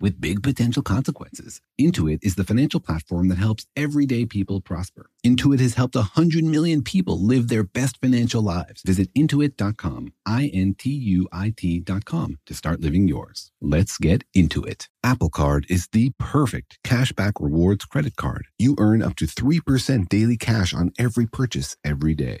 with big potential consequences. Intuit is the financial platform that helps everyday people prosper. Intuit has helped 100 million people live their best financial lives. Visit intuit.com, INTUIT.com, to start living yours. Let's get into it. Apple Card is the perfect cashback rewards credit card. You earn up to 3% daily cash on every purchase every day.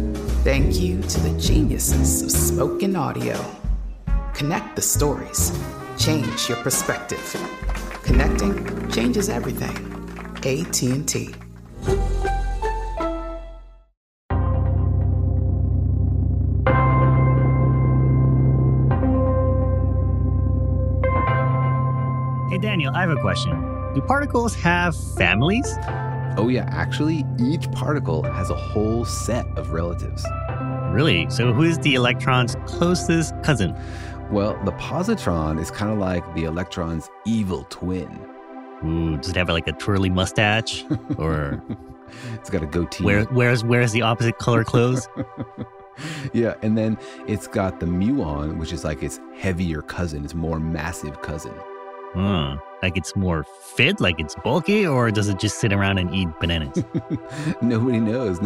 Thank you to the geniuses of spoken audio. Connect the stories. Change your perspective. Connecting changes everything. AT&T. Hey, Daniel, I have a question. Do particles have families? Oh yeah, actually, each particle has a whole set of relatives. Really? So who is the electron's closest cousin? Well, the positron is kind of like the electron's evil twin. Ooh, does it have like a twirly mustache? Or it's got a goatee. Where's the opposite color clothes? Yeah, and then it's got the muon, which is like its heavier cousin, its more massive cousin. Hmm. Like it's more fit, like it's bulky, or does it just sit around and eat bananas? Nobody knows.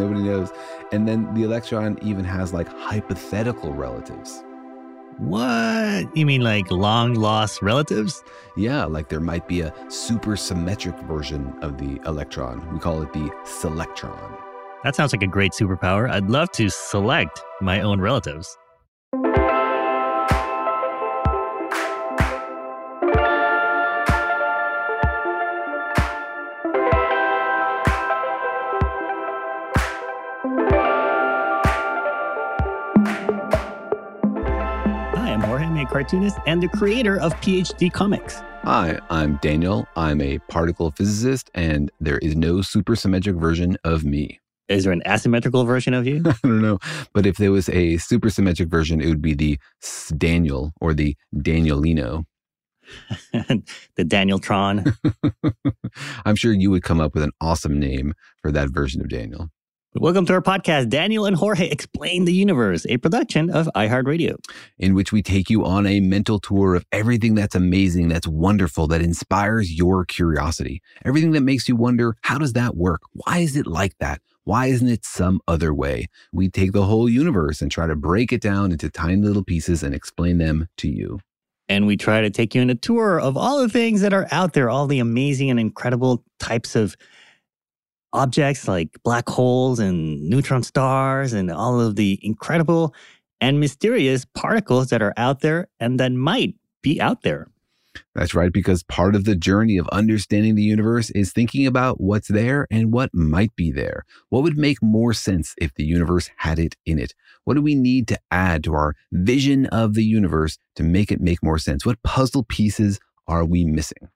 And then the electron even has like hypothetical relatives. What? You mean like long-lost relatives? Yeah, like there might be a supersymmetric version of the electron. We call it the selectron. That sounds like a great superpower. I'd love to select my own relatives. Cartoonist and the creator of PhD Comics. Hi, I'm Daniel. I'm a particle physicist, and there is no supersymmetric version of me. Is there an asymmetrical version of you? I don't know. But if there was a supersymmetric version, it would be the Daniel or the Danielino. The Danieltron. I'm sure you would come up with an awesome name for that version of Daniel. Welcome to our podcast, Daniel and Jorge Explain the Universe, a production of iHeartRadio. In which we take you on a mental tour of everything that's amazing, that's wonderful, that inspires your curiosity. Everything that makes you wonder, how does that work? Why is it like that? Why isn't it some other way? We take the whole universe and try to break it down into tiny little pieces and explain them to you. And we try to take you on a tour of all the things that are out there, all the amazing and incredible types of objects like black holes and neutron stars and all of the incredible and mysterious particles that are out there and that might be out there. That's right, because part of the journey of understanding the universe is thinking about what's there and what might be there. What would make more sense if the universe had it in it? What do we need to add to our vision of the universe to make it make more sense? What puzzle pieces are we missing?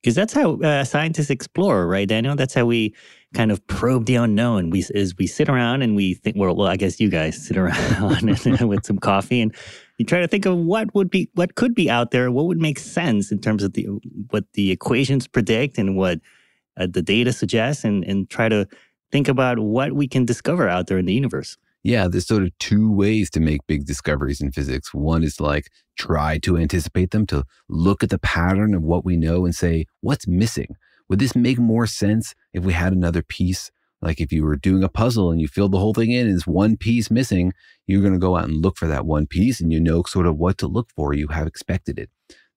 Because that's how scientists explore, right, Daniel? That's how we kind of probe the unknown. We sit around and we think, well, I guess you guys sit around with some coffee and you try to think of what could be out there, what would make sense in terms of what the equations predict and what the data suggests, and try to think about what we can discover out there in the universe. Yeah, there's sort of two ways to make big discoveries in physics. One is like try to anticipate them, to look at the pattern of what we know and say, what's missing? Would this make more sense if we had another piece? Like if you were doing a puzzle and you filled the whole thing in and there's one piece missing, you're going to go out and look for that one piece and you know sort of what to look for. You have expected it.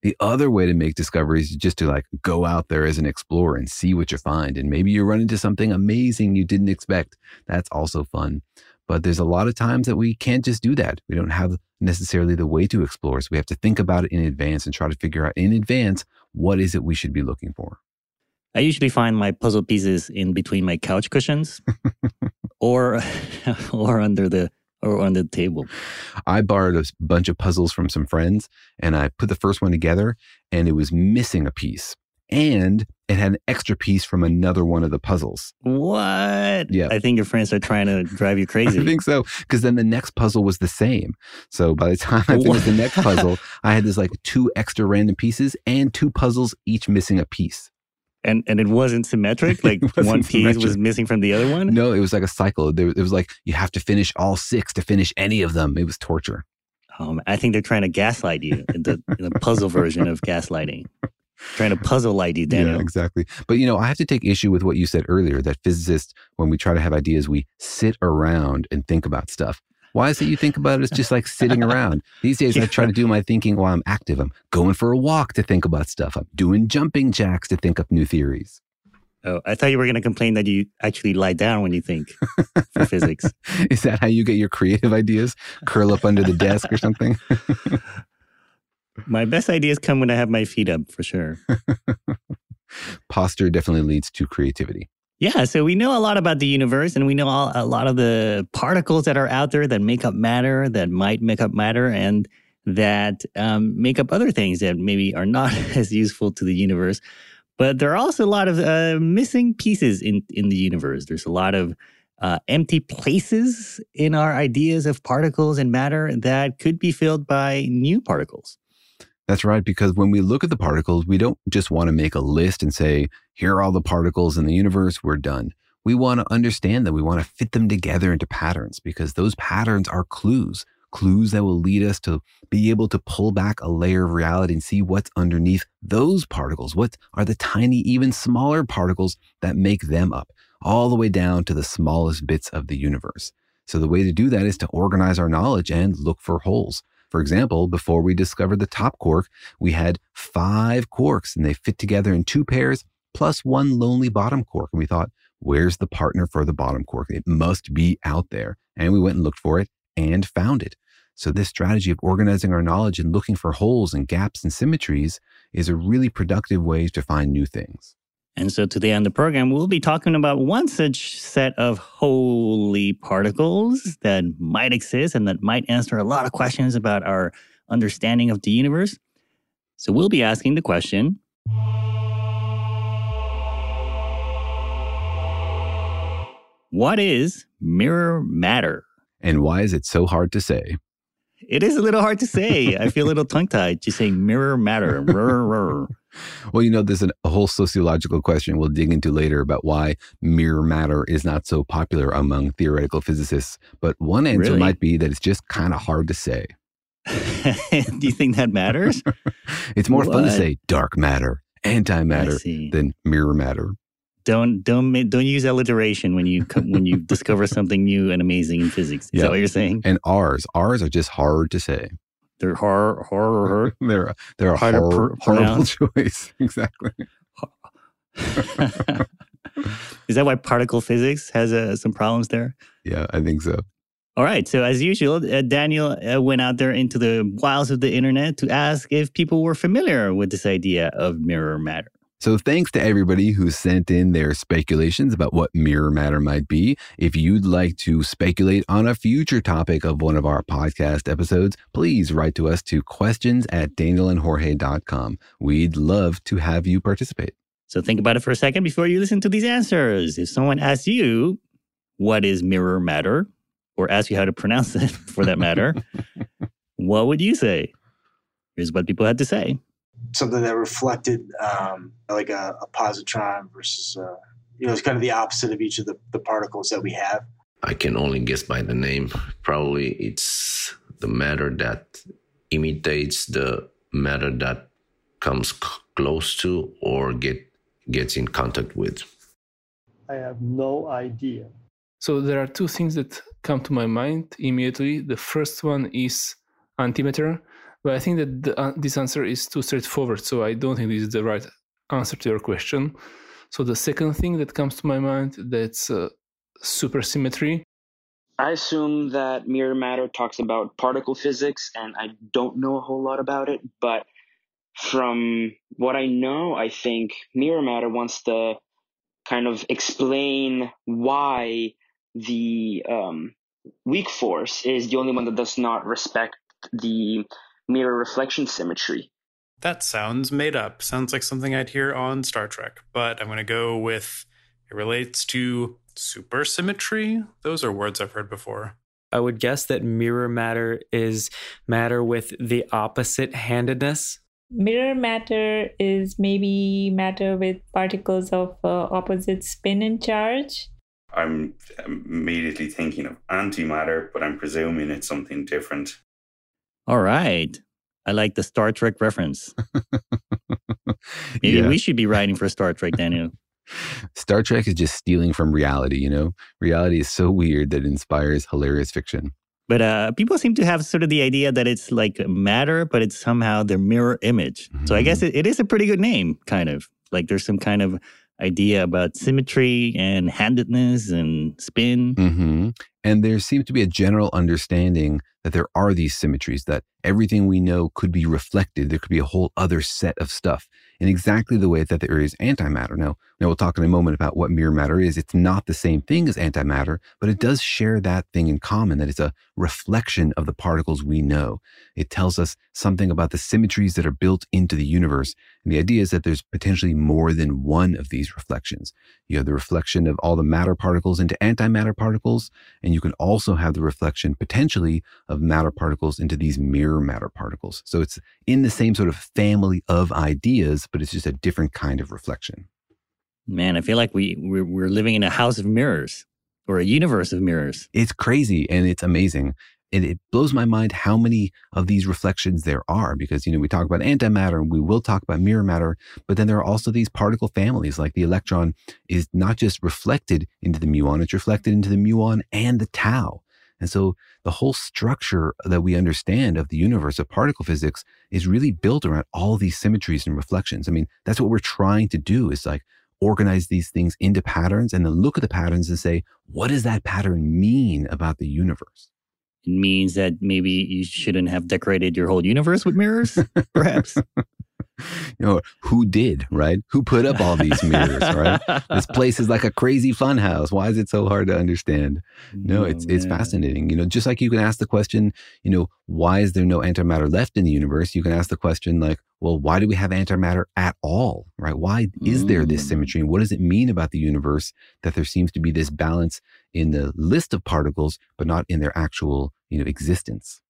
The other way to make discoveries is just to like go out there as an explorer and see what you find. And maybe you run into something amazing you didn't expect. That's also fun. But there's a lot of times that we can't just do that. We don't have necessarily the way to explore. So we have to think about it in advance and try to figure out in advance what is it we should be looking for. I usually find my puzzle pieces in between my couch cushions or under the table. I borrowed a bunch of puzzles from some friends and I put the first one together and it was missing a piece. And it had an extra piece from another one of the puzzles. What? Yeah. I think your friends are trying to drive you crazy. I think so. Because then the next puzzle was the same. So by the time I finished the next puzzle, I had this like two extra random pieces and two puzzles each missing a piece. And it wasn't symmetric? Like wasn't one piece symmetric. Was missing from the other one? No, it was like a cycle. It was like you have to finish all six to finish any of them. It was torture. I think they're trying to gaslight you, the puzzle version of gaslighting. Trying to puzzle light you, Daniel. Yeah, exactly. But, you know, I have to take issue with what you said earlier, that physicists, when we try to have ideas, we sit around and think about stuff. Why is it you think about it as just like sitting around? These days, I try to do my thinking while I'm active. I'm going for a walk to think about stuff. I'm doing jumping jacks to think up new theories. Oh, I thought you were going to complain that you actually lie down when you think for physics. Is that how you get your creative ideas? Curl up under the desk or something? My best ideas come when I have my feet up, for sure. Posture definitely leads to creativity. Yeah, so we know a lot about the universe, and we know a lot of the particles that are out there that make up matter, that might make up matter, and that make up other things that maybe are not as useful to the universe. But there are also a lot of missing pieces in the universe. There's a lot of empty places in our ideas of particles and matter that could be filled by new particles. That's right, because when we look at the particles, we don't just want to make a list and say, here are all the particles in the universe, we're done. We want to understand them. We want to fit them together into patterns because those patterns are clues that will lead us to be able to pull back a layer of reality and see what's underneath those particles. What are the tiny, even smaller particles that make them up, all the way down to the smallest bits of the universe. So the way to do that is to organize our knowledge and look for holes. For example, before we discovered the top quark, we had 5 quarks and they fit together in 2 pairs plus 1 lonely bottom quark. And we thought, where's the partner for the bottom quark? It must be out there. And we went and looked for it and found it. So this strategy of organizing our knowledge and looking for holes and gaps and symmetries is a really productive way to find new things. And so today on the program, we'll be talking about one such set of holy particles that might exist and that might answer a lot of questions about our understanding of the universe. So we'll be asking the question, what is mirror matter? And why is it so hard to say? It is a little hard to say. I feel a little tongue-tied just saying mirror matter. Well, you know, there's a whole sociological question we'll dig into later about why mirror matter is not so popular among theoretical physicists. But one answer might be that it's just kind of hard to say. Do you think that matters? It's more fun to say dark matter, antimatter than mirror matter. Don't use alliteration when you discover something new and amazing in physics. Is that what you're saying? And R's are just hard to say. They're horror. They're a horrible choice. Exactly. Is that why particle physics has some problems there? Yeah, I think so. All right. So as usual, Daniel went out there into the wilds of the internet to ask if people were familiar with this idea of mirror matter. So thanks to everybody who sent in their speculations about what mirror matter might be. If you'd like to speculate on a future topic of one of our podcast episodes, please write to us to questions@danielandjorge.com. We'd love to have you participate. So think about it for a second before you listen to these answers. If someone asks you, what is mirror matter? Or asks you how to pronounce it, for that matter, what would you say? Here's what people had to say. Something that reflected like a positron versus, it's kind of the opposite of each of the particles that we have. I can only guess by the name. Probably it's the matter that imitates the matter that comes close to or get gets in contact with? I have no idea. So there are two things that come to my mind immediately. The first one is antimatter, but I think that this answer is too straightforward, so I don't think this is the right answer to your question. So the second thing that comes to my mind, that's supersymmetry. I assume that Mirror Matter talks about particle physics, and I don't know a whole lot about it, but from what I know, I think Mirror Matter wants to kind of explain why the weak force is the only one that does not respect the mirror reflection symmetry. That sounds made up. Sounds like something I'd hear on Star Trek, but I'm going to go with it relates to supersymmetry. Those are words I've heard before. I would guess that mirror matter is matter with the opposite handedness. Mirror matter is maybe matter with particles of opposite spin and charge. I'm immediately thinking of antimatter, but I'm presuming it's something different. All right. I like the Star Trek reference. Maybe we should be writing for Star Trek, Daniel. Star Trek is just stealing from reality, you know? Reality is so weird that it inspires hilarious fiction. But people seem to have sort of the idea that it's like matter, but it's somehow their mirror image. Mm-hmm. So I guess it is a pretty good name, kind of. Like there's some kind of idea about symmetry and handedness and spin. Mm-hmm. And there seems to be a general understanding that there are these symmetries, that everything we know could be reflected. There could be a whole other set of stuff in exactly the way that there is antimatter. Now we'll talk in a moment about what mirror matter is. It's not the same thing as antimatter, but it does share that thing in common, that it's a reflection of the particles we know. It tells us something about the symmetries that are built into the universe. And the idea is that there's potentially more than one of these reflections. You have the reflection of all the matter particles into antimatter particles, and you can also have the reflection potentially of matter particles into these mirror matter particles. So it's in the same sort of family of ideas, but it's just a different kind of reflection. Man, I feel like we're living in a house of mirrors or a universe of mirrors. It's crazy and it's amazing. And it blows my mind how many of these reflections there are, because, you know, we talk about antimatter and we will talk about mirror matter, but then there are also these particle families, like the electron is not just reflected into the muon, it's reflected into the muon and the tau. And so the whole structure that we understand of the universe of particle physics is really built around all these symmetries and reflections. I mean, that's what we're trying to do, is like organize these things into patterns and then look at the patterns and say, what does that pattern mean about the universe? It means that maybe you shouldn't have decorated your whole universe with mirrors, perhaps. You know, who did, right? Who put up all these mirrors, right? This place is like a crazy fun house. Why is it so hard to understand? No, it's fascinating. You know, just like you can ask the question, you know, why is there no antimatter left in the universe? You can ask the question like, well, why do we have antimatter at all, right? Why is there this symmetry? And what does it mean about the universe that there seems to be this balance in the list of particles, but not in their actual, you know, existence?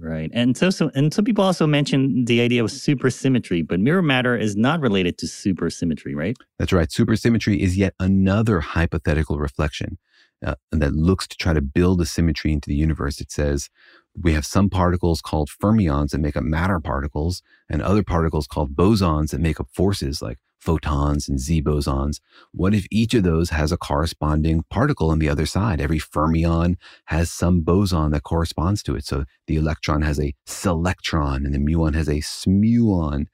Right. And so people also mentioned the idea of supersymmetry, but mirror matter is not related to supersymmetry, right? That's right. Supersymmetry is yet another hypothetical reflection that looks to try to build a symmetry into the universe. It says we have some particles called fermions that make up matter particles, and other particles called bosons that make up forces like photons and Z bosons. What if each of those has a corresponding particle on the other side? Every fermion has some boson that corresponds to it. So the electron has a selectron and the muon has a smuon.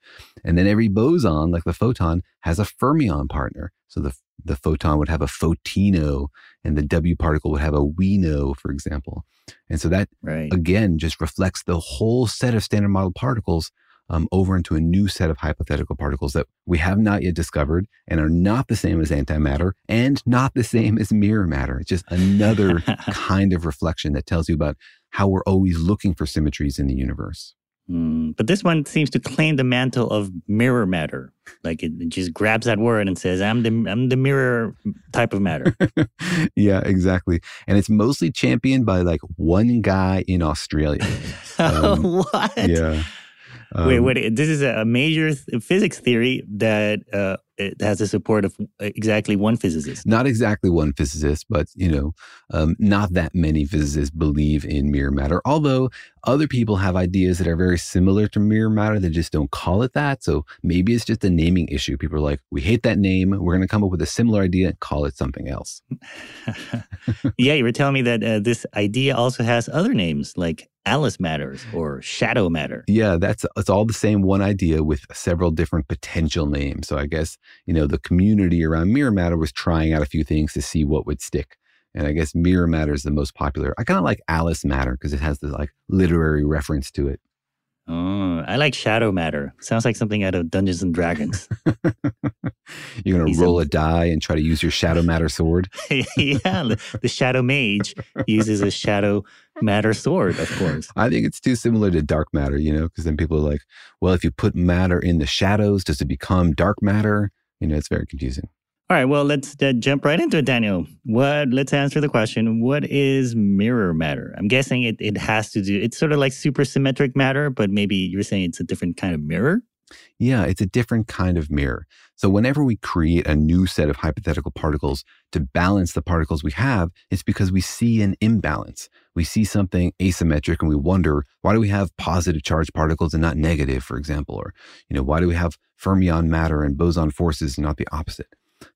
And then every boson, like the photon, has a fermion partner. So the photon would have a photino and the W particle would have a wino, for example. And so that, again, just reflects the whole set of standard model particles over into a new set of hypothetical particles that we have not yet discovered and are not the same as antimatter and not the same as mirror matter. It's just another kind of reflection that tells you about how we're always looking for symmetries in the universe. But this one seems to claim the mantle of mirror matter. Like it just grabs that word and says, I'm the mirror type of matter. Yeah, exactly. And it's mostly championed by like one guy in Australia. What? Yeah. Wait, this is a major physics theory that it has the support of exactly one physicist. Not exactly one physicist, but, you know, not that many physicists believe in mirror matter, although other people have ideas that are very similar to mirror matter. They just don't call it that. So maybe it's just a naming issue. People are like, we hate that name. We're going to come up with a similar idea and call it something else. Yeah, you were telling me that this idea also has other names like Alice matters or shadow matter. Yeah, it's all the same one idea with several different potential names. So I guess, you know, the community around mirror matter was trying out a few things to see what would stick. And I guess mirror matter is the most popular. I kind of like Alice matter because it has this like literary reference to it. Oh, I like shadow matter. Sounds like something out of Dungeons and Dragons. You're going to roll a die and try to use your shadow matter sword? Yeah, the shadow mage uses a shadow matter sword, of course. I think it's too similar to dark matter, you know, because then people are like, well, if you put matter in the shadows, does it become dark matter? You know, it's very confusing. All right, well, let's jump right into it, Daniel. Let's answer the question, what is mirror matter? I'm guessing it has to do, it's sort of like supersymmetric matter, but maybe you're saying it's a different kind of mirror? Yeah, it's a different kind of mirror. So whenever we create a new set of hypothetical particles to balance the particles we have, it's because we see an imbalance. We see something asymmetric and we wonder, why do we have positive charged particles and not negative, for example? Or, you know, why do we have fermion matter and boson forces and not the opposite?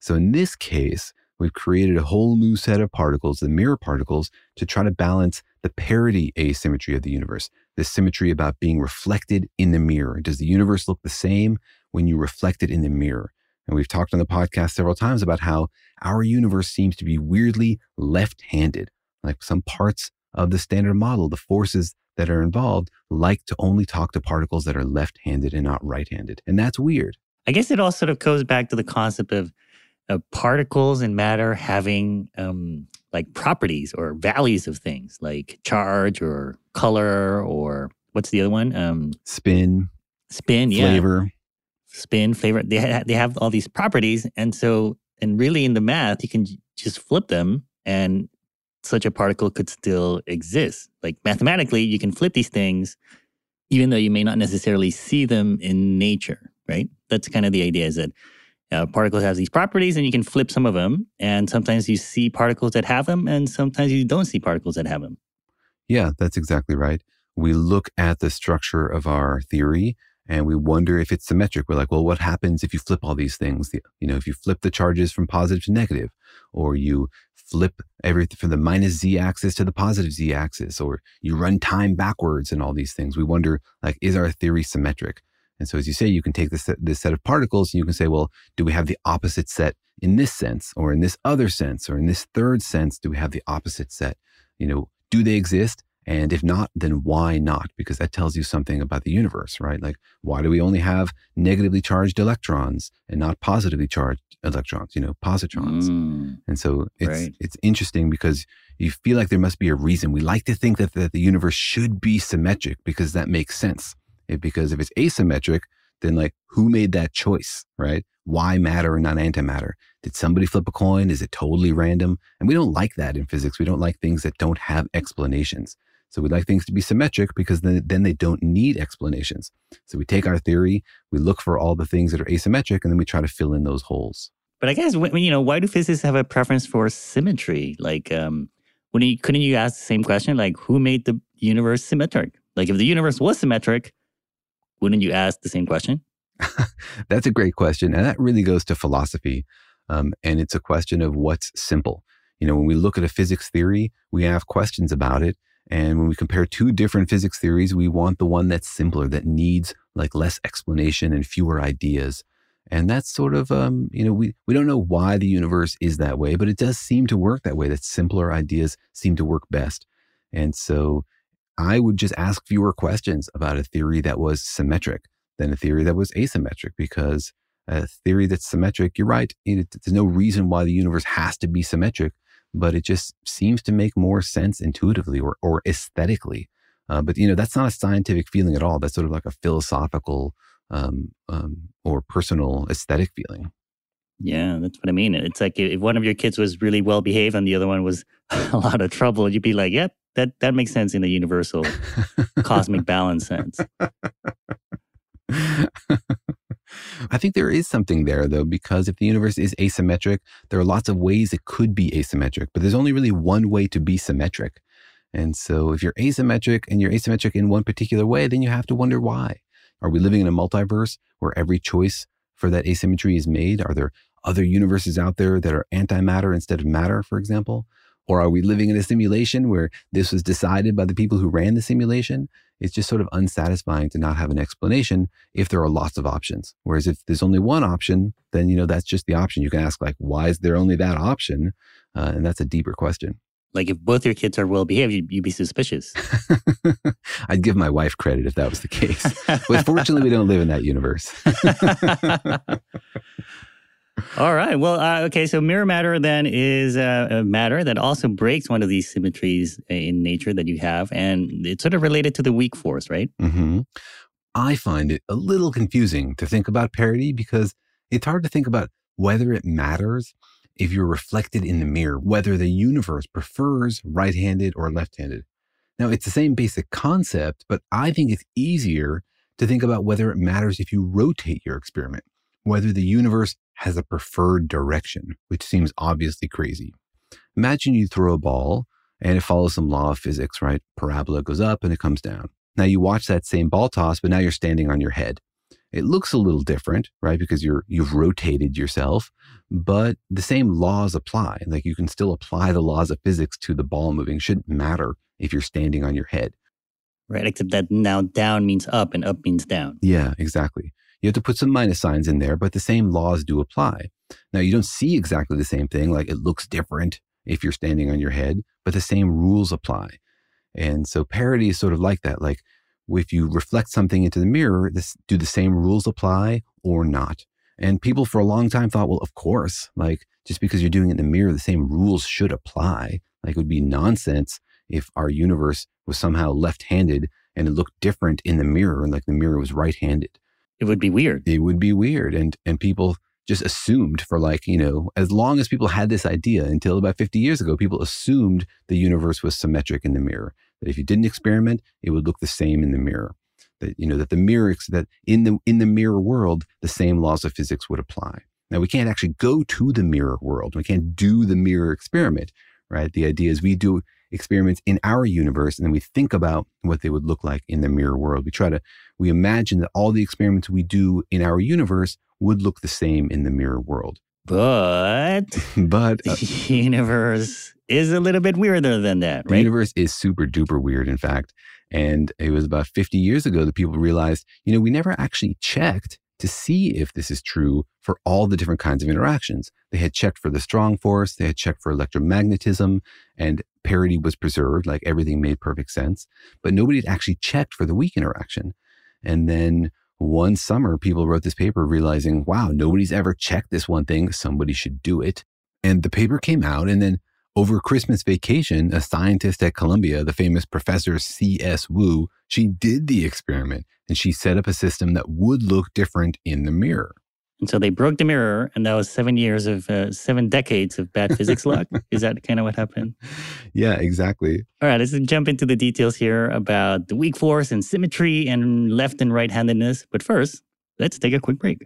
So in this case, we've created a whole new set of particles, the mirror particles, to try to balance the parity asymmetry of the universe, the symmetry about being reflected in the mirror. Does the universe look the same when you reflect it in the mirror? And we've talked on the podcast several times about how our universe seems to be weirdly left-handed. Like some parts of the standard model, the forces that are involved like to only talk to particles that are left-handed and not right-handed. And that's weird. I guess it all sort of goes back to the concept of particles and matter having like properties or values of things like charge or color or what's the other one? Spin, yeah. Flavor. Spin, flavor. They have all these properties. And so, and really in the math, you can just flip them and such a particle could still exist. Like mathematically, you can flip these things even though you may not necessarily see them in nature, right? That's kind of the idea is that particles have these properties and you can flip some of them. And sometimes you see particles that have them and sometimes you don't see particles that have them. Yeah, that's exactly right. We look at the structure of our theory and we wonder if it's symmetric. We're like, well, what happens if you flip all these things? You know, if you flip the charges from positive to negative, or you flip everything from the minus z axis to the positive z axis, or you run time backwards and all these things. We wonder, like, is our theory symmetric? And so, as you say, you can take this set of particles and you can say, well, do we have the opposite set in this sense or in this other sense or in this third sense? Do we have the opposite set? You know, do they exist? And if not, then why not? Because that tells you something about the universe, right? Like, why do we only have negatively charged electrons and not positively charged electrons, you know, positrons? And so it's interesting because you feel like there must be a reason. We like to think that the universe should be symmetric because that makes sense. Because if it's asymmetric, then like who made that choice, right? Why matter and not antimatter? Did somebody flip a coin? Is it totally random? And we don't like that in physics. We don't like things that don't have explanations. So we like things to be symmetric because then they don't need explanations. So we take our theory, we look for all the things that are asymmetric, and then we try to fill in those holes. But I guess, you know, why do physicists have a preference for symmetry? Like, couldn't you ask the same question? Like, who made the universe symmetric? Like, if the universe was symmetric, wouldn't you ask the same question? That's a great question. And that really goes to philosophy. And it's a question of what's simple. You know, when we look at a physics theory, we have questions about it. And when we compare two different physics theories, we want the one that's simpler, that needs like less explanation and fewer ideas. And that's sort of, you know, we don't know why the universe is that way, but it does seem to work that way, that simpler ideas seem to work best. And so I would just ask fewer questions about a theory that was symmetric than a theory that was asymmetric, because a theory that's symmetric, you're right, there's no reason why the universe has to be symmetric, but it just seems to make more sense intuitively or aesthetically. But, you know, that's not a scientific feeling at all. That's sort of like a philosophical or personal aesthetic feeling. Yeah, that's what I mean. It's like if one of your kids was really well-behaved and the other one was a lot of trouble, you'd be like, yep, that makes sense in the universal cosmic balance sense. I think there is something there, though, because if the universe is asymmetric, there are lots of ways it could be asymmetric, but there's only really one way to be symmetric. And so if you're asymmetric and you're asymmetric in one particular way, then you have to wonder why. Are we living in a multiverse where every choice for that asymmetry is made? Are there other universes out there that are antimatter instead of matter, for example? Or are we living in a simulation where this was decided by the people who ran the simulation? It's just sort of unsatisfying to not have an explanation if there are lots of options. Whereas if there's only one option, then, you know, that's just the option. You can ask, like, why is there only that option? And that's a deeper question. Like, if both your kids are well-behaved, you'd be suspicious. I'd give my wife credit if that was the case. But fortunately, we don't live in that universe. All right. Well, okay. So mirror matter then is a matter that also breaks one of these symmetries in nature that you have. And it's sort of related to the weak force, right? Mm-hmm. I find it a little confusing to think about parity because it's hard to think about whether it matters if you're reflected in the mirror, whether the universe prefers right-handed or left-handed. Now, it's the same basic concept, but I think it's easier to think about whether it matters if you rotate your experiment, whether the universe has a preferred direction, which seems obviously crazy. Imagine you throw a ball and it follows some law of physics, right? Parabola goes up and it comes down. Now you watch that same ball toss, but now you're standing on your head. It looks a little different, right? Because you've rotated yourself, but the same laws apply. Like, you can still apply the laws of physics to the ball moving. It shouldn't matter if you're standing on your head. Right, except that now down means up and up means down. Yeah, exactly. You have to put some minus signs in there, but the same laws do apply. Now, you don't see exactly the same thing, like it looks different if you're standing on your head, but the same rules apply. And so parity is sort of like that. Like, if you reflect something into the mirror, do the same rules apply or not? And people for a long time thought, well, of course, like, just because you're doing it in the mirror, the same rules should apply. Like, it would be nonsense if our universe was somehow left-handed and it looked different in the mirror, and like the mirror was right-handed. It would be weird. It would be weird. And people just assumed for, like, you know, as long as people had this idea until about 50 years ago, people assumed the universe was symmetric in the mirror, that if you didn't experiment, it would look the same in the mirror, that, you know, that the mirror, that in the mirror world, the same laws of physics would apply. Now, we can't actually go to the mirror world. We can't do the mirror experiment, right? The idea is we do experiments in our universe, and then we think about what they would look like in the mirror world. We imagine that all the experiments we do in our universe would look the same in the mirror world. But the universe is a little bit weirder than that, right? The universe is super duper weird, in fact. And it was about 50 years ago that people realized, you know, we never actually checked to see if this is true for all the different kinds of interactions. They had checked for the strong force, they had checked for electromagnetism, and parity was preserved, like everything made perfect sense, but nobody had actually checked for the weak interaction. And then one summer, people wrote this paper realizing, wow, nobody's ever checked this one thing, somebody should do it. And the paper came out, and then over Christmas vacation, a scientist at Columbia, the famous professor C.S. Wu, she did the experiment, and she set up a system that would look different in the mirror. And so they broke the mirror, and that was 7 decades of bad physics luck. Is that kind of what happened? Yeah, exactly. All right, let's jump into the details here about the weak force and symmetry and left and right-handedness. But first, let's take a quick break.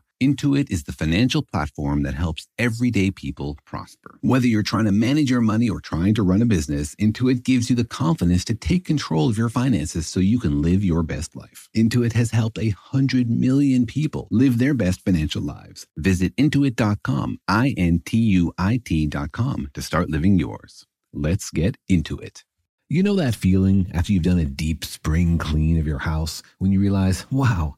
Intuit is the financial platform that helps everyday people prosper. Whether you're trying to manage your money or trying to run a business, Intuit gives you the confidence to take control of your finances so you can live your best life. Intuit has helped 100 million people live their best financial lives. Visit intuit.com, Intuit.com to start living yours. Let's get into it. You know that feeling after you've done a deep spring clean of your house when you realize, wow,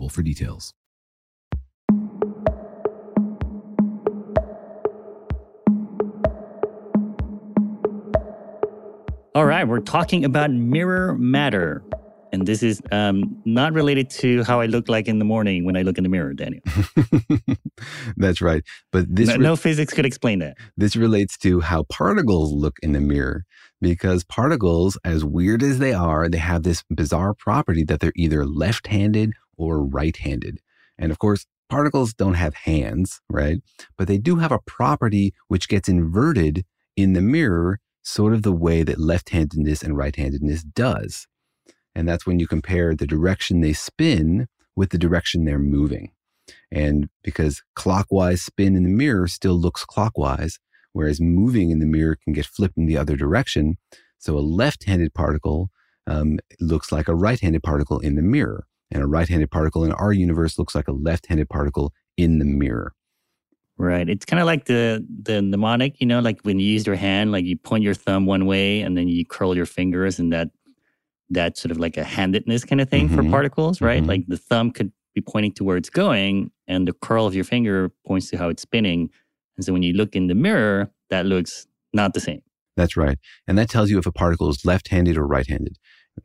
for details. All right, we're talking about mirror matter. And this is not related to how I look like in the morning when I look in the mirror, Daniel. That's right. But this no physics could explain that. This relates to how particles look in the mirror, because particles, as weird as they are, they have this bizarre property that they're either left-handed or right-handed. And of course, particles don't have hands, right? But they do have a property which gets inverted in the mirror, sort of the way that left-handedness and right-handedness does. And that's when you compare the direction they spin with the direction they're moving. And because clockwise spin in the mirror still looks clockwise, whereas moving in the mirror can get flipped in the other direction. So a left-handed particle looks like a right-handed particle in the mirror. And a right-handed particle in our universe looks like a left-handed particle in the mirror. Right. It's kind of like the mnemonic, you know, like when you use your hand, like you point your thumb one way and then you curl your fingers, and that's sort of like a handedness kind of thing for particles, right? Like the thumb could be pointing to where it's going and the curl of your finger points to how it's spinning. And so when you look in the mirror, that looks not the same. That's right. And that tells you if a particle is left-handed or right-handed.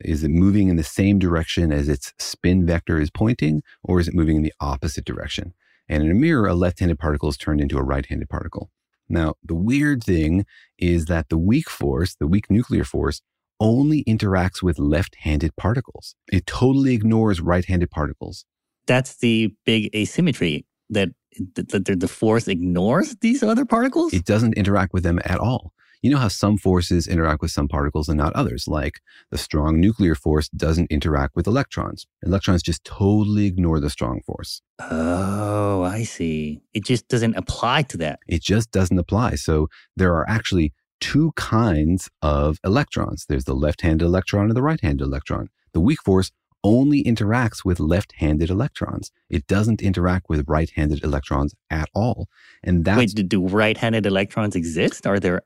Is it moving in the same direction as its spin vector is pointing, or is it moving in the opposite direction? And in a mirror, a left-handed particle is turned into a right-handed particle. Now, the weird thing is that the weak force, the weak nuclear force, only interacts with left-handed particles. It totally ignores right-handed particles. That's the big asymmetry, that the force ignores these other particles? It doesn't interact with them at all. You know how some forces interact with some particles and not others, like the strong nuclear force doesn't interact with electrons. Electrons just totally ignore the strong force. Oh, I see. It just doesn't apply to that. It just doesn't apply. So there are actually two kinds of electrons. There's the left-handed electron and the right-handed electron. The weak force only interacts with left-handed electrons. It doesn't interact with right-handed electrons at all. And that's... Wait, do right-handed electrons exist? Are they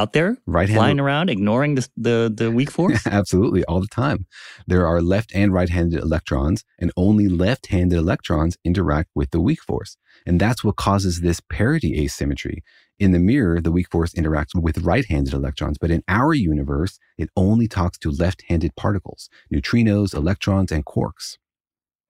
out there flying around, ignoring the weak force? Absolutely, all the time. There are left and right-handed electrons, and only left-handed electrons interact with the weak force. And that's what causes this parity asymmetry. In the mirror, the weak force interacts with right-handed electrons, but in our universe, it only talks to left-handed particles, neutrinos, electrons, and quarks.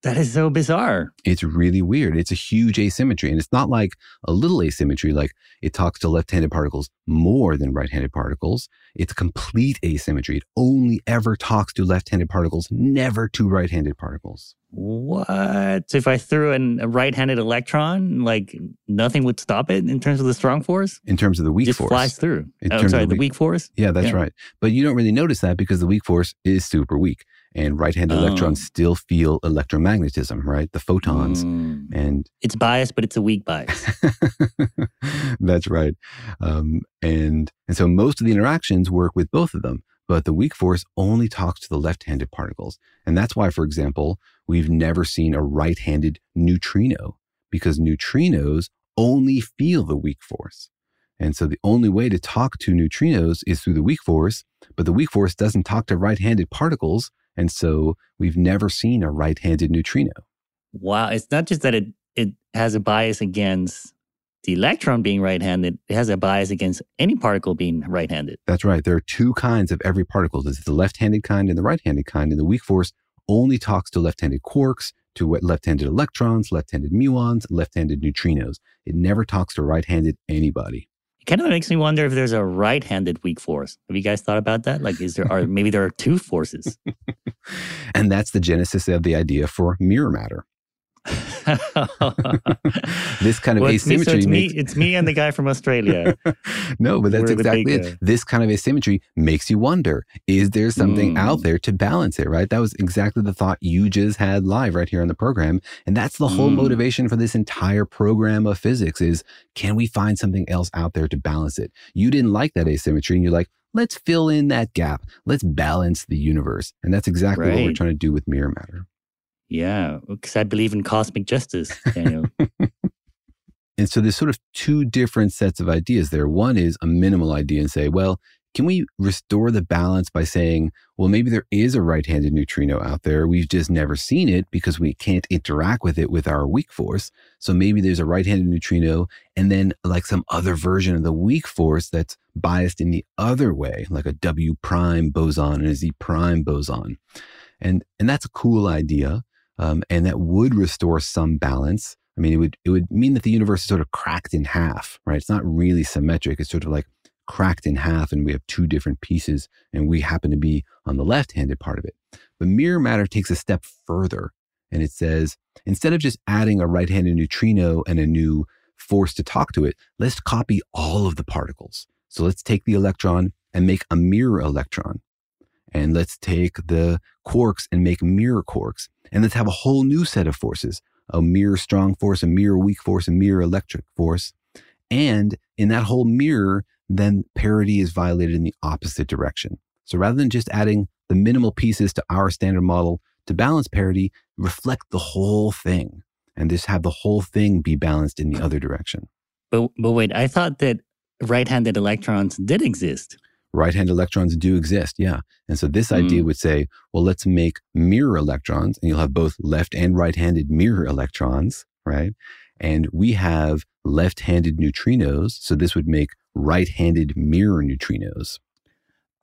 That is so bizarre. It's really weird. It's a huge asymmetry, and it's not like a little asymmetry, like it talks to left-handed particles more than right-handed particles. It's complete asymmetry. It only ever talks to left-handed particles, never to right-handed particles. What? So if I threw a right-handed electron, like nothing would stop it in terms of the strong force? In terms of the weak force. It flies through. The weak force? Yeah, that's right. But you don't really notice that because the weak force is super weak. And right-handed electrons still feel electromagnetism, right? The photons. And it's biased, but it's a weak bias. That's right. And so most of the interactions work with both of them. But the weak force only talks to the left-handed particles. And that's why, for example, we've never seen a right-handed neutrino, because neutrinos only feel the weak force. And so the only way to talk to neutrinos is through the weak force, but the weak force doesn't talk to right-handed particles. And so we've never seen a right-handed neutrino. Wow. It's not just that it has a bias against the electron being right-handed. It has a bias against any particle being right-handed. That's right. There are two kinds of every particle. There's the left-handed kind and the right-handed kind. And the weak force only talks to left-handed quarks, to left-handed electrons, left-handed muons, left-handed neutrinos. It never talks to right-handed anybody. It kind of makes me wonder if there's a right-handed weak force. Have you guys thought about that? Like, maybe there are two forces. And that's the genesis of the idea for mirror matter. This kind of asymmetry. It's me and the guy from Australia. No, but that's exactly it. This kind of asymmetry makes you wonder, is there something out there to balance it, right? That was exactly the thought you just had live right here on the program. And that's the whole motivation for this entire program of physics is, can we find something else out there to balance it? You didn't like that asymmetry and you're like, let's fill in that gap. Let's balance the universe. And that's exactly what we're trying to do with mirror matter. Yeah, because I believe in cosmic justice, Daniel. And so there's sort of two different sets of ideas there. One is a minimal idea and say, well, can we restore the balance by saying, well, maybe there is a right-handed neutrino out there. We've just never seen it because we can't interact with it with our weak force. So maybe there's a right-handed neutrino and then like some other version of the weak force that's biased in the other way, like a W prime boson and a Z prime boson. And that's a cool idea. And that would restore some balance. I mean, it would mean that the universe is sort of cracked in half, right? It's not really symmetric. It's sort of like cracked in half and we have two different pieces and we happen to be on the left-handed part of it. But mirror matter takes a step further and it says, instead of just adding a right-handed neutrino and a new force to talk to it, let's copy all of the particles. So let's take the electron and make a mirror electron. And let's take the quarks and make mirror quarks. And let's have a whole new set of forces, a mirror strong force, a mirror weak force, a mirror electric force. And in that whole mirror, then parity is violated in the opposite direction. So rather than just adding the minimal pieces to our standard model to balance parity, reflect the whole thing and just have the whole thing be balanced in the other direction. But wait, I thought that right-handed electrons did exist. Right-handed electrons do exist, yeah. And so this idea would say, well, let's make mirror electrons, and you'll have both left and right-handed mirror electrons, right? And we have left-handed neutrinos, so this would make right-handed mirror neutrinos.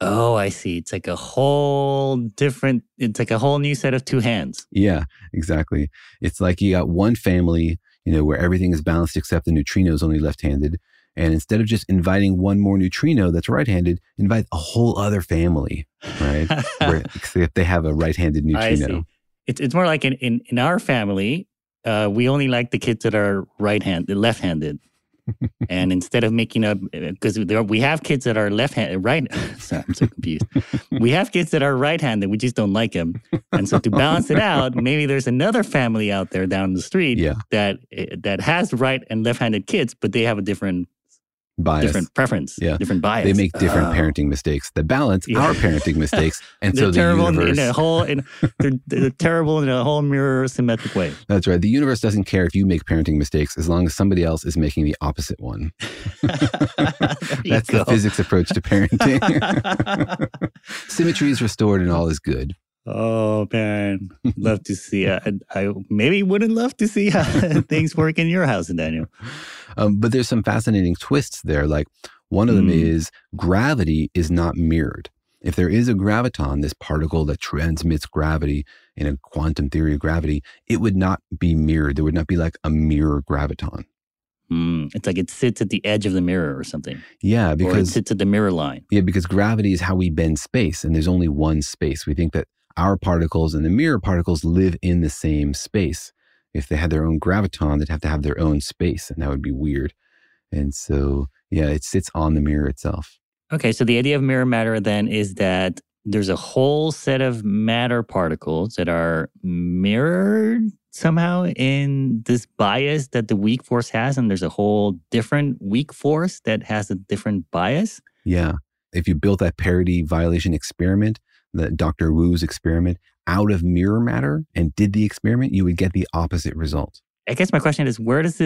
Oh, I see. It's like a whole different, it's like a whole new set of two hands. Yeah, exactly. It's like you got one family, you know, where everything is balanced except the neutrino is only left-handed. And instead of just inviting one more neutrino that's right-handed, invite a whole other family, right? Except they have a right-handed neutrino. I see. It's more like in our family, we only like the kids that are left-handed. And instead of making up, because we have kids that are left-handed, right? Sorry, I'm so confused. We have kids that are right-handed. We just don't like them. And so to balance it out, maybe there's another family out there down the street that has right and left-handed kids, but they have a different bias. Different preference, different bias. They make different parenting mistakes that balance our parenting mistakes. And so the universe... They're terrible in a whole mirror symmetric way. That's right. The universe doesn't care if you make parenting mistakes as long as somebody else is making the opposite one. That's the physics approach to parenting. Symmetry is restored and all is good. Oh, man. Love to see. I maybe wouldn't love to see how things work in your house, Daniel. But there's some fascinating twists there. Like one of them is gravity is not mirrored. If there is a graviton, this particle that transmits gravity in a quantum theory of gravity, it would not be mirrored. There would not be like a mirror graviton. It's like it sits at the edge of the mirror or something. Yeah, because or it sits at the mirror line. Yeah, because gravity is how we bend space, and there's only one space. We think that our particles and the mirror particles live in the same space. If they had their own graviton, they'd have to have their own space, and that would be weird. And so, yeah, it sits on the mirror itself. Okay, so the idea of mirror matter then is that there's a whole set of matter particles that are mirrored somehow in this bias that the weak force has, and there's a whole different weak force that has a different bias? Yeah. If you built that parity violation experiment, that Dr. Wu's experiment, out of mirror matter and did the experiment, you would get the opposite result. I guess my question is, where's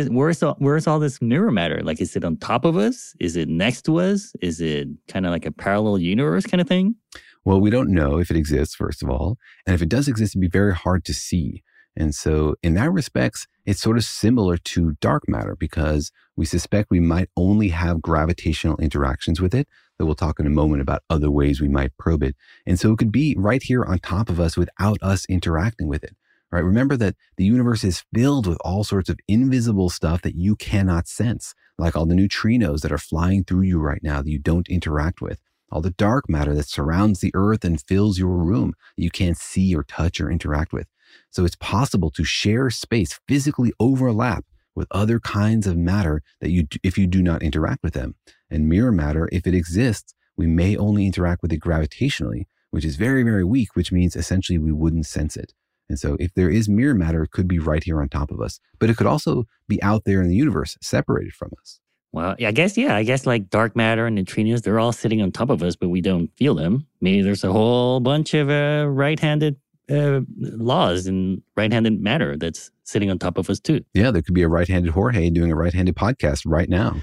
all this mirror matter? Like, is it on top of us? Is it next to us? Is it kind of like a parallel universe kind of thing? Well, we don't know if it exists, first of all. And if it does exist, it'd be very hard to see. And so in that respects, it's sort of similar to dark matter because we suspect we might only have gravitational interactions with it, that we'll talk in a moment about other ways we might probe it. And so it could be right here on top of us without us interacting with it. Right? Remember that the universe is filled with all sorts of invisible stuff that you cannot sense, like all the neutrinos that are flying through you right now that you don't interact with, all the dark matter that surrounds the earth and fills your room that you can't see or touch or interact with. So it's possible to share space, physically overlap with other kinds of matter that if you do not interact with them. And mirror matter, if it exists, we may only interact with it gravitationally, which is very, very weak, which means essentially we wouldn't sense it. And so if there is mirror matter, it could be right here on top of us, but it could also be out there in the universe, separated from us. Well, I guess like dark matter and neutrinos, they're all sitting on top of us, but we don't feel them. Maybe there's a whole bunch of right-handed laws and right-handed matter that's sitting on top of us too. Yeah, there could be a right-handed Jorge doing a right-handed podcast right now.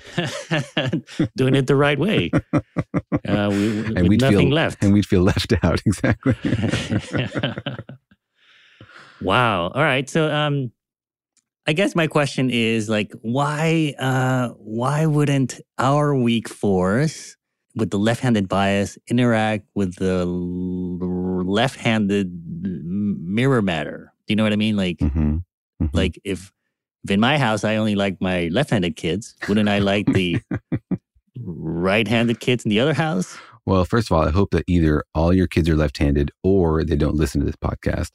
Doing it the right way. With nothing left. And we'd feel left out, exactly. Wow. All right. So I guess my question is like, why wouldn't our weak force with the left-handed bias interact with the left-handed mirror matter? Do you know what I mean? Like, like if in my house I only like my left-handed kids, wouldn't I like the right-handed kids in the other house? Well, first of all, I hope that either all your kids are left-handed or they don't listen to this podcast.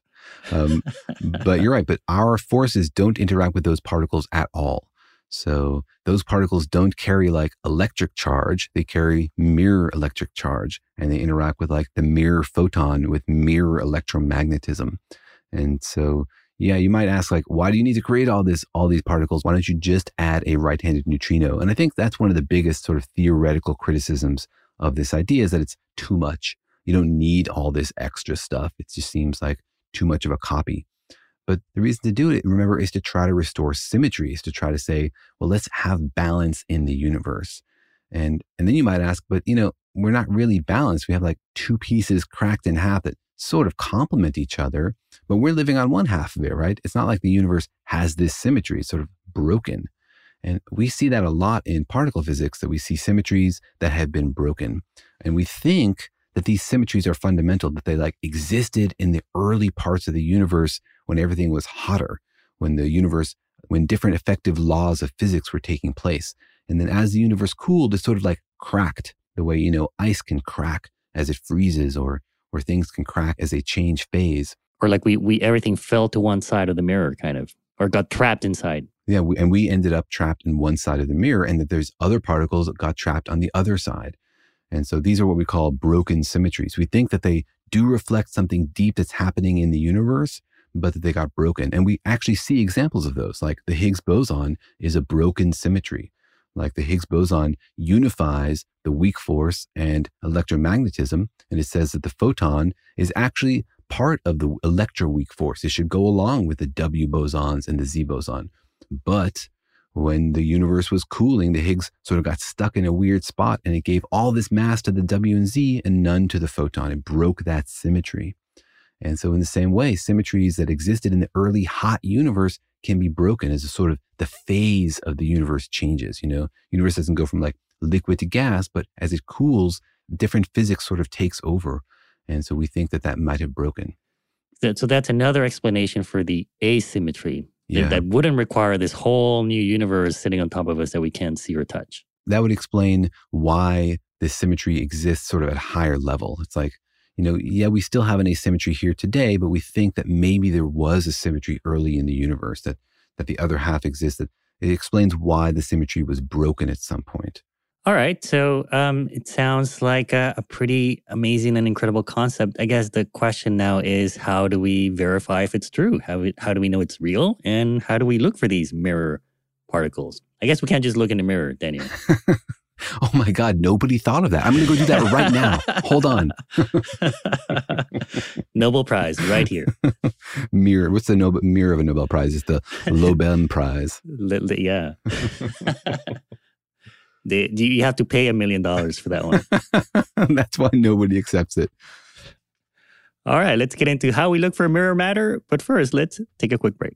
But you're right. But our forces don't interact with those particles at all. So those particles don't carry like electric charge. They carry mirror electric charge, and they interact with like the mirror photon with mirror electromagnetism. And so, yeah, you might ask like, why do you need to create all these particles? Why don't you just add a right-handed neutrino? And I think that's one of the biggest sort of theoretical criticisms of this idea is that it's too much. You don't need all this extra stuff. It just seems like too much of a copy. But the reason to do it, remember, is to try to restore symmetry, is to try to say, well, let's have balance in the universe. And then you might ask, but you know, we're not really balanced. We have like two pieces cracked in half that sort of complement each other, but we're living on one half of it, right? It's not like the universe has this symmetry. It's sort of broken. And we see that a lot in particle physics, that we see symmetries that have been broken. And we think that these symmetries are fundamental, that they like existed in the early parts of the universe when everything was hotter, when different effective laws of physics were taking place. And then as the universe cooled, it sort of like cracked the way, you know, ice can crack as it freezes or things can crack as they change phase. Or like everything fell to one side of the mirror kind of, or got trapped inside. Yeah, and we ended up trapped in one side of the mirror, and that there's other particles that got trapped on the other side. And so these are what we call broken symmetries. We think that they do reflect something deep that's happening in the universe, but that they got broken. And we actually see examples of those, like the Higgs boson is a broken symmetry. Like the Higgs boson unifies the weak force and electromagnetism, and it says that the photon is actually part of the electroweak force. It should go along with the W bosons and the Z boson. But when the universe was cooling, the Higgs sort of got stuck in a weird spot, and it gave all this mass to the W and Z and none to the photon. It broke that symmetry. And so in the same way, symmetries that existed in the early hot universe can be broken as a sort of the phase of the universe changes. You know, universe doesn't go from like liquid to gas, but as it cools, different physics sort of takes over. And so we think that might have broken. So that's another explanation for the asymmetry. Yeah. That wouldn't require this whole new universe sitting on top of us that we can't see or touch. That would explain why this symmetry exists sort of at a higher level. It's like, you know, yeah, we still have an asymmetry here today, but we think that maybe there was a symmetry early in the universe, that the other half existed. It explains why the symmetry was broken at some point. All right. So it sounds like a pretty amazing and incredible concept. I guess the question now is, how do we verify if it's true? How do we know it's real? And how do we look for these mirror particles? I guess we can't just look in the mirror, Daniel. Oh my God, nobody thought of that. I'm going to go do that right now. Hold on. Nobel Prize right here. Mirror. What's the mirror of a Nobel Prize? It's the Loben Prize. Yeah. You have to pay $1 million for that one. That's why nobody accepts it. All right, let's get into how we look for mirror matter. But first, let's take a quick break.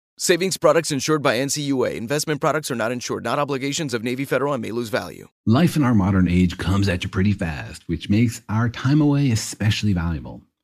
Savings products insured by NCUA. Investment products are not insured, not obligations of Navy Federal and may lose value. Life in our modern age comes at you pretty fast, which makes our time away especially valuable.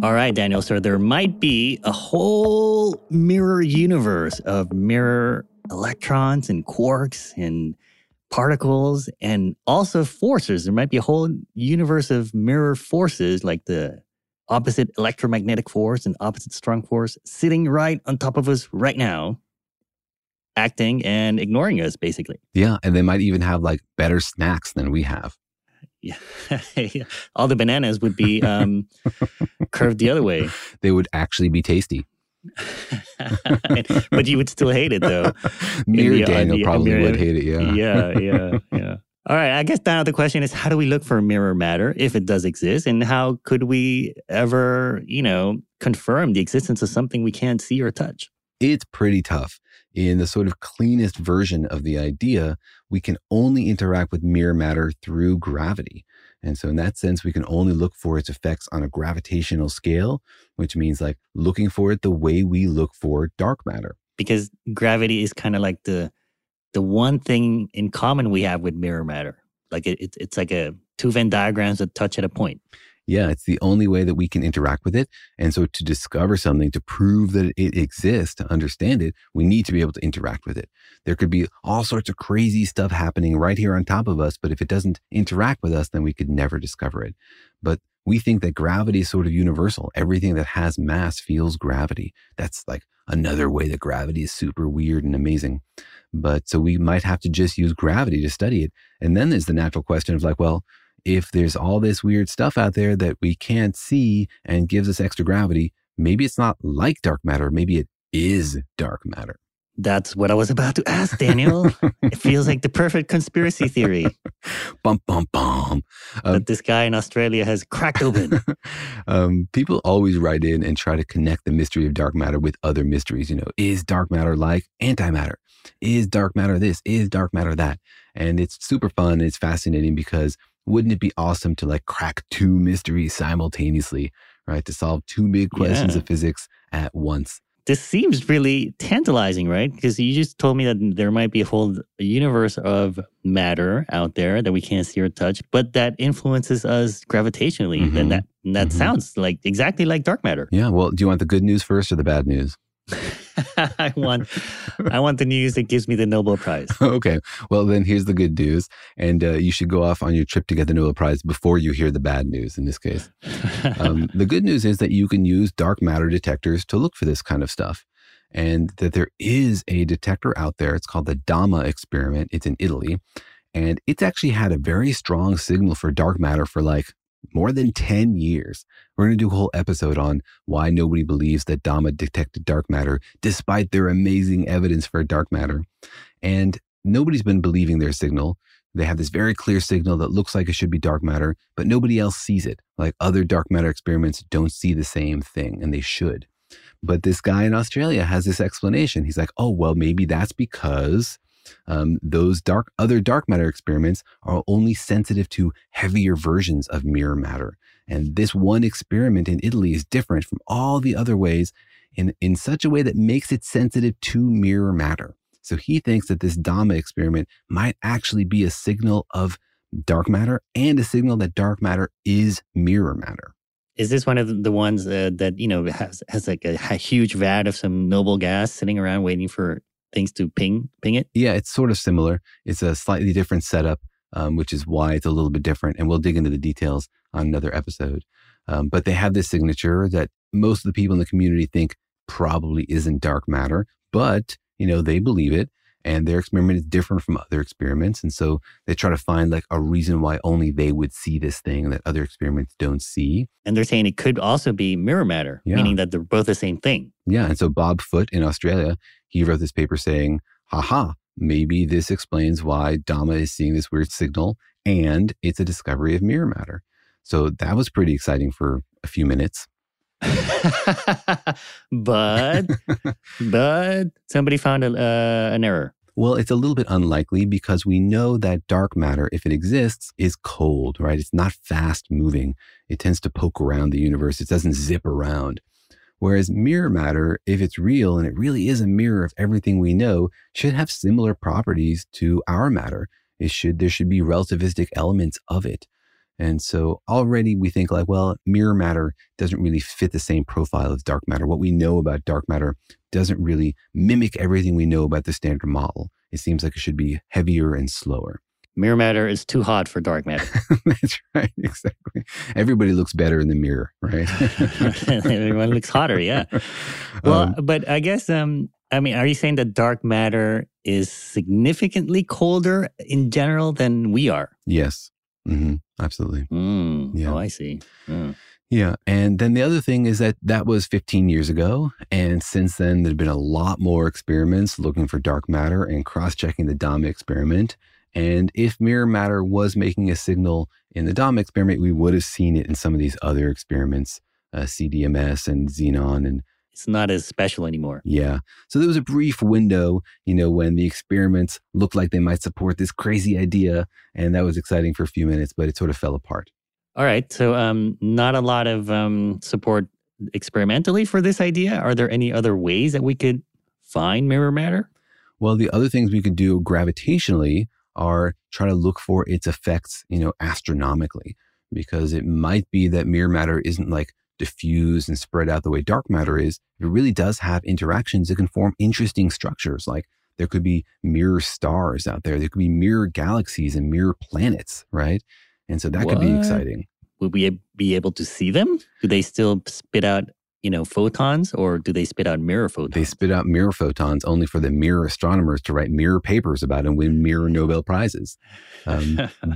All right, Daniel, so there might be a whole mirror universe of mirror electrons and quarks and particles and also forces. There might be a whole universe of mirror forces like the opposite electromagnetic force and opposite strong force sitting right on top of us right now, acting and ignoring us, basically. Yeah, and they might even have like better snacks than we have. Yeah. All the bananas would be curved the other way. They would actually be tasty. But you would still hate it, though. Daniel probably would hate it, yeah. Yeah. All right, I guess now the question is, how do we look for mirror matter if it does exist? And how could we ever, confirm the existence of something we can't see or touch? It's pretty tough. In the sort of cleanest version of the idea, we can only interact with mirror matter through gravity. And so in that sense, we can only look for its effects on a gravitational scale, which means like looking for it the way we look for dark matter. Because gravity is kind of like the one thing in common we have with mirror matter. Like it's like two Venn diagrams that touch at a point. Yeah, it's the only way that we can interact with it. And so to discover something, to prove that it exists, to understand it, we need to be able to interact with it. There could be all sorts of crazy stuff happening right here on top of us, but if it doesn't interact with us, then we could never discover it. But we think that gravity is sort of universal. Everything that has mass feels gravity. That's like another way that gravity is super weird and amazing. But so we might have to just use gravity to study it. And then there's the natural question of like, well, if there's all this weird stuff out there that we can't see and gives us extra gravity, maybe it's not like dark matter. Maybe it is dark matter. That's what I was about to ask, Daniel. It feels like the perfect conspiracy theory. Bum, bum, bum. That this guy in Australia has cracked open. People always write in and try to connect the mystery of dark matter with other mysteries. You know, is dark matter like antimatter? Is dark matter this? Is dark matter that? And it's super fun. It's fascinating because wouldn't it be awesome to like crack two mysteries simultaneously, right? To solve two big questions of physics at once. This seems really tantalizing, right? Because you just told me that there might be a whole universe of matter out there that we can't see or touch, but that influences us gravitationally. Mm-hmm. And that sounds like exactly like dark matter. Yeah. Well, do you want the good news first or the bad news? I want the news that gives me the Nobel Prize. Okay. Well, then here's the good news. And you should go off on your trip to get the Nobel Prize before you hear the bad news in this case. The good news is that you can use dark matter detectors to look for this kind of stuff. And that there is a detector out there. It's called the DAMA experiment. It's in Italy. And it's actually had a very strong signal for dark matter for like more than 10 years. We're going to do a whole episode on why nobody believes that DAMA detected dark matter, despite their amazing evidence for dark matter. And nobody's been believing their signal. They have this very clear signal that looks like it should be dark matter, but nobody else sees it. Like other dark matter experiments don't see the same thing, and they should. But this guy in Australia has this explanation. He's like, oh, well, maybe that's because those other dark matter experiments are only sensitive to heavier versions of mirror matter. And this one experiment in Italy is different from all the other ways in such a way that makes it sensitive to mirror matter. So he thinks that this DAMA experiment might actually be a signal of dark matter and a signal that dark matter is mirror matter. Is this one of the ones that, you know, has like a huge vat of some noble gas sitting around waiting for things to ping it? Yeah, it's sort of similar. It's a slightly different setup, which is why it's a little bit different. And we'll dig into the details on another episode. But they have this signature that most of the people in the community think probably isn't dark matter, but, you know, they believe it. And their experiment is different from other experiments. And so they try to find like a reason why only they would see this thing that other experiments don't see. And they're saying it could also be mirror matter, meaning that they're both the same thing. Yeah. And so Bob Foote in Australia, he wrote this paper saying, haha, maybe this explains why DAMA is seeing this weird signal and it's a discovery of mirror matter. So that was pretty exciting for a few minutes. but somebody found an error. Well, it's a little bit unlikely because we know that dark matter, if it exists, is cold, right? It's not fast moving. It tends to poke around the universe. It doesn't zip around. Whereas mirror matter, if it's real and it really is a mirror of everything we know, should have similar properties to our matter. There should be relativistic elements of it. And so already we think like, well, mirror matter doesn't really fit the same profile as dark matter. What we know about dark matter doesn't really mimic everything we know about the standard model. It seems like it should be heavier and slower. Mirror matter is too hot for dark matter. That's right, exactly. Everybody looks better in the mirror, right? Everyone looks hotter, yeah. Well, but I guess, are you saying that dark matter is significantly colder in general than we are? Yes. Mm-hmm. Absolutely. Yeah. Oh, I see. Yeah. Yeah. And then the other thing is that was 15 years ago. And since then, there've been a lot more experiments looking for dark matter and cross-checking the DAMA experiment. And if mirror matter was making a signal in the DAMA experiment, we would have seen it in some of these other experiments, CDMS and Xenon. And it's not as special anymore. Yeah. So there was a brief window, you know, when the experiments looked like they might support this crazy idea. And that was exciting for a few minutes, but it sort of fell apart. All right. So not a lot of support experimentally for this idea. Are there any other ways that we could find mirror matter? Well, the other things we could do gravitationally are try to look for its effects, you know, astronomically, because it might be that mirror matter isn't like diffuse and spread out the way dark matter is. It really does have interactions that can form interesting structures. Like there could be mirror stars out there. There could be mirror galaxies and mirror planets, right? And so that could be exciting. Would we be able to see them? Do they still spit out, you know, photons, or do they spit out mirror photons? They spit out mirror photons only for the mirror astronomers to write mirror papers about and win mirror Nobel Prizes.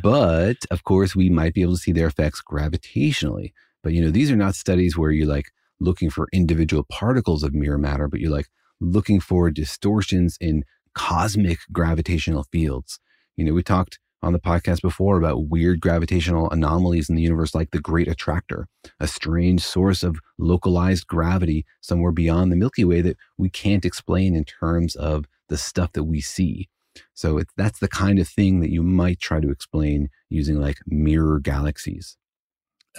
But of course, we might be able to see their effects gravitationally. But, you know, these are not studies where you're like looking for individual particles of mirror matter, but you're like looking for distortions in cosmic gravitational fields. You know, we talked on the podcast before about weird gravitational anomalies in the universe, like the Great Attractor, a strange source of localized gravity somewhere beyond the Milky Way that we can't explain in terms of the stuff that we see. So that's the kind of thing that you might try to explain using like mirror galaxies.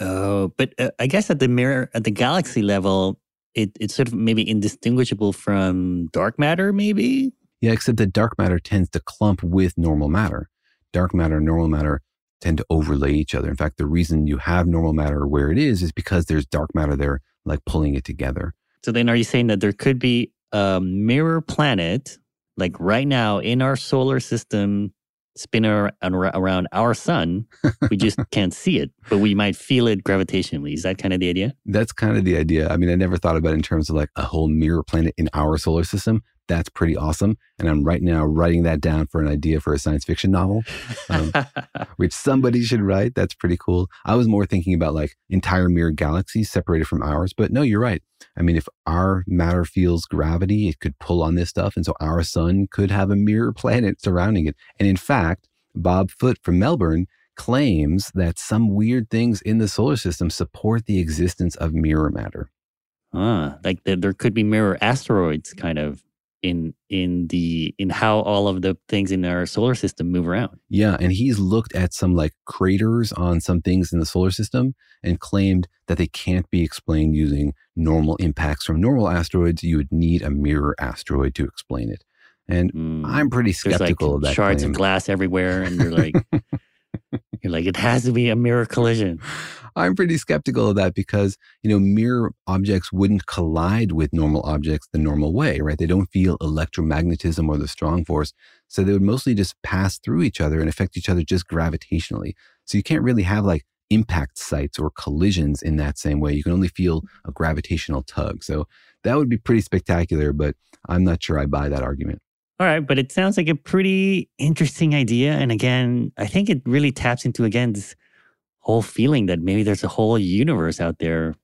Oh, but I guess at the galaxy level, it's sort of maybe indistinguishable from dark matter, maybe? Yeah, except that dark matter tends to clump with normal matter. Dark matter and normal matter tend to overlay each other. In fact, the reason you have normal matter where it is because there's dark matter there, like pulling it together. So then are you saying that there could be a mirror planet, like right now in our solar system, spinning around our sun? We just can't see it, but we might feel it gravitationally. Is that kind of the idea? That's kind of the idea. I mean, I never thought about it in terms of like a whole mirror planet in our solar system. That's pretty awesome. And I'm right now writing that down for an idea for a science fiction novel, which somebody should write. That's pretty cool. I was more thinking about like entire mirror galaxies separated from ours. But no, you're right. I mean, if our matter feels gravity, it could pull on this stuff. And so our sun could have a mirror planet surrounding it. And in fact, Bob Foote from Melbourne claims that some weird things in the solar system support the existence of mirror matter. Like there could be mirror asteroids kind of in how all of the things in our solar system move around. Yeah, and he's looked at some like craters on some things in the solar system and claimed that they can't be explained using normal impacts from normal asteroids. You would need a mirror asteroid to explain it. And I'm pretty skeptical of that. Shards of glass everywhere and you're like you're like, it has to be a mirror collision. I'm pretty skeptical of that because, you know, mirror objects wouldn't collide with normal objects the normal way, right? They don't feel electromagnetism or the strong force. So they would mostly just pass through each other and affect each other just gravitationally. So you can't really have like impact sites or collisions in that same way. You can only feel a gravitational tug. So that would be pretty spectacular, but I'm not sure I buy that argument. All right, but it sounds like a pretty interesting idea. And again, I think it really taps into, again, this whole feeling that maybe there's a whole universe out there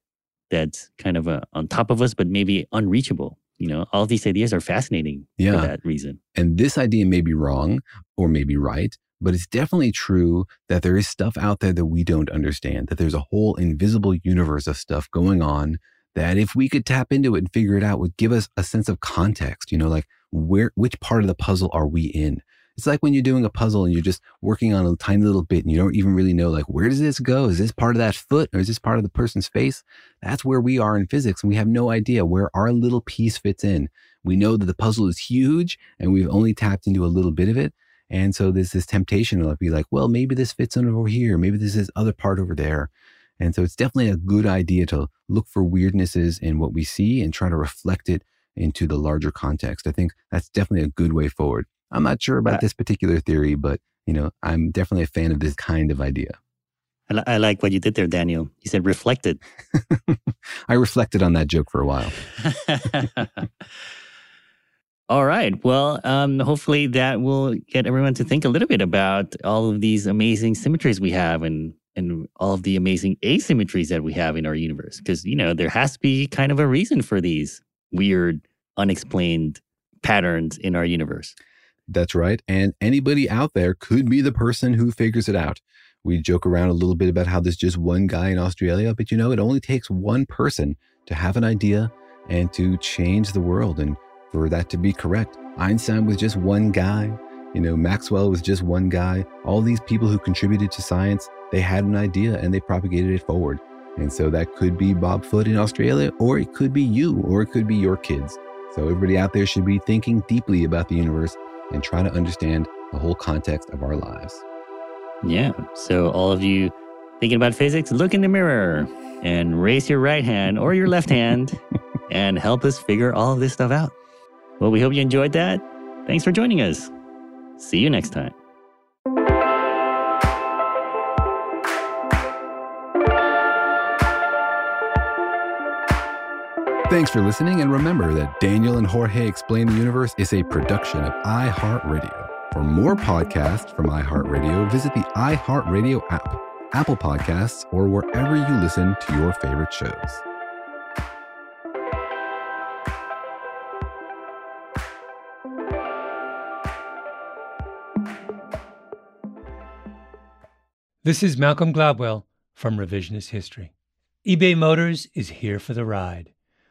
that's kind of on top of us, but maybe unreachable. You know, all these ideas are fascinating for that reason. And this idea may be wrong or maybe right, but it's definitely true that there is stuff out there that we don't understand, that there's a whole invisible universe of stuff going on that if we could tap into it and figure it out would give us a sense of context, you know, like which part of the puzzle are we in? It's like when you're doing a puzzle and you're just working on a tiny little bit and you don't even really know, like, where does this go? Is this part of that foot or is this part of the person's face? That's where we are in physics. And we have no idea where our little piece fits in. We know that the puzzle is huge and we've only tapped into a little bit of it. And so there's this temptation to be like, well, maybe this fits in over here. Maybe this is other part over there. And so it's definitely a good idea to look for weirdnesses in what we see and try to reflect it into the larger context. I think that's definitely a good way forward. I'm not sure about this particular theory, but, you know, I'm definitely a fan of this kind of idea. I like what you did there, Daniel. You said reflected. I reflected on that joke for a while. All right. Well, hopefully that will get everyone to think a little bit about all of these amazing symmetries we have and all of the amazing asymmetries that we have in our universe. Because, you know, there has to be kind of a reason for these weird, unexplained patterns in our universe. That's right. And anybody out there could be the person who figures it out. We joke around a little bit about how there's just one guy in Australia, but you know, it only takes one person to have an idea and to change the world. And for that to be correct, Einstein was just one guy. You know, Maxwell was just one guy. All these people who contributed to science, they had an idea and they propagated it forward. And so that could be Bob Foote in Australia, or it could be you, or it could be your kids. So everybody out there should be thinking deeply about the universe and try to understand the whole context of our lives. Yeah, so all of you thinking about physics, look in the mirror and raise your right hand or your left hand and help us figure all of this stuff out. Well, we hope you enjoyed that. Thanks for joining us. See you next time. Thanks for listening, and remember that Daniel and Jorge Explain the Universe is a production of iHeartRadio. For more podcasts from iHeartRadio, visit the iHeartRadio app, Apple Podcasts, or wherever you listen to your favorite shows. This is Malcolm Gladwell from Revisionist History. eBay Motors is here for the ride.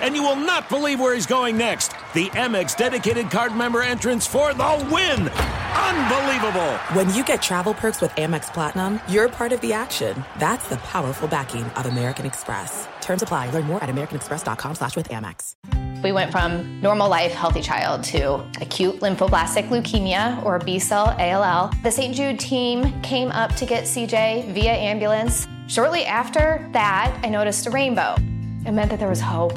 And you will not believe where he's going next. The Amex dedicated card member entrance for the win. Unbelievable. When you get travel perks with Amex Platinum, you're part of the action. That's the powerful backing of American Express. Terms apply. Learn more at americanexpress.com/withAmex. We went from normal life, healthy child to acute lymphoblastic leukemia or B-cell ALL. The St. Jude team came up to get CJ via ambulance. Shortly after that, I noticed a rainbow. It meant that there was hope.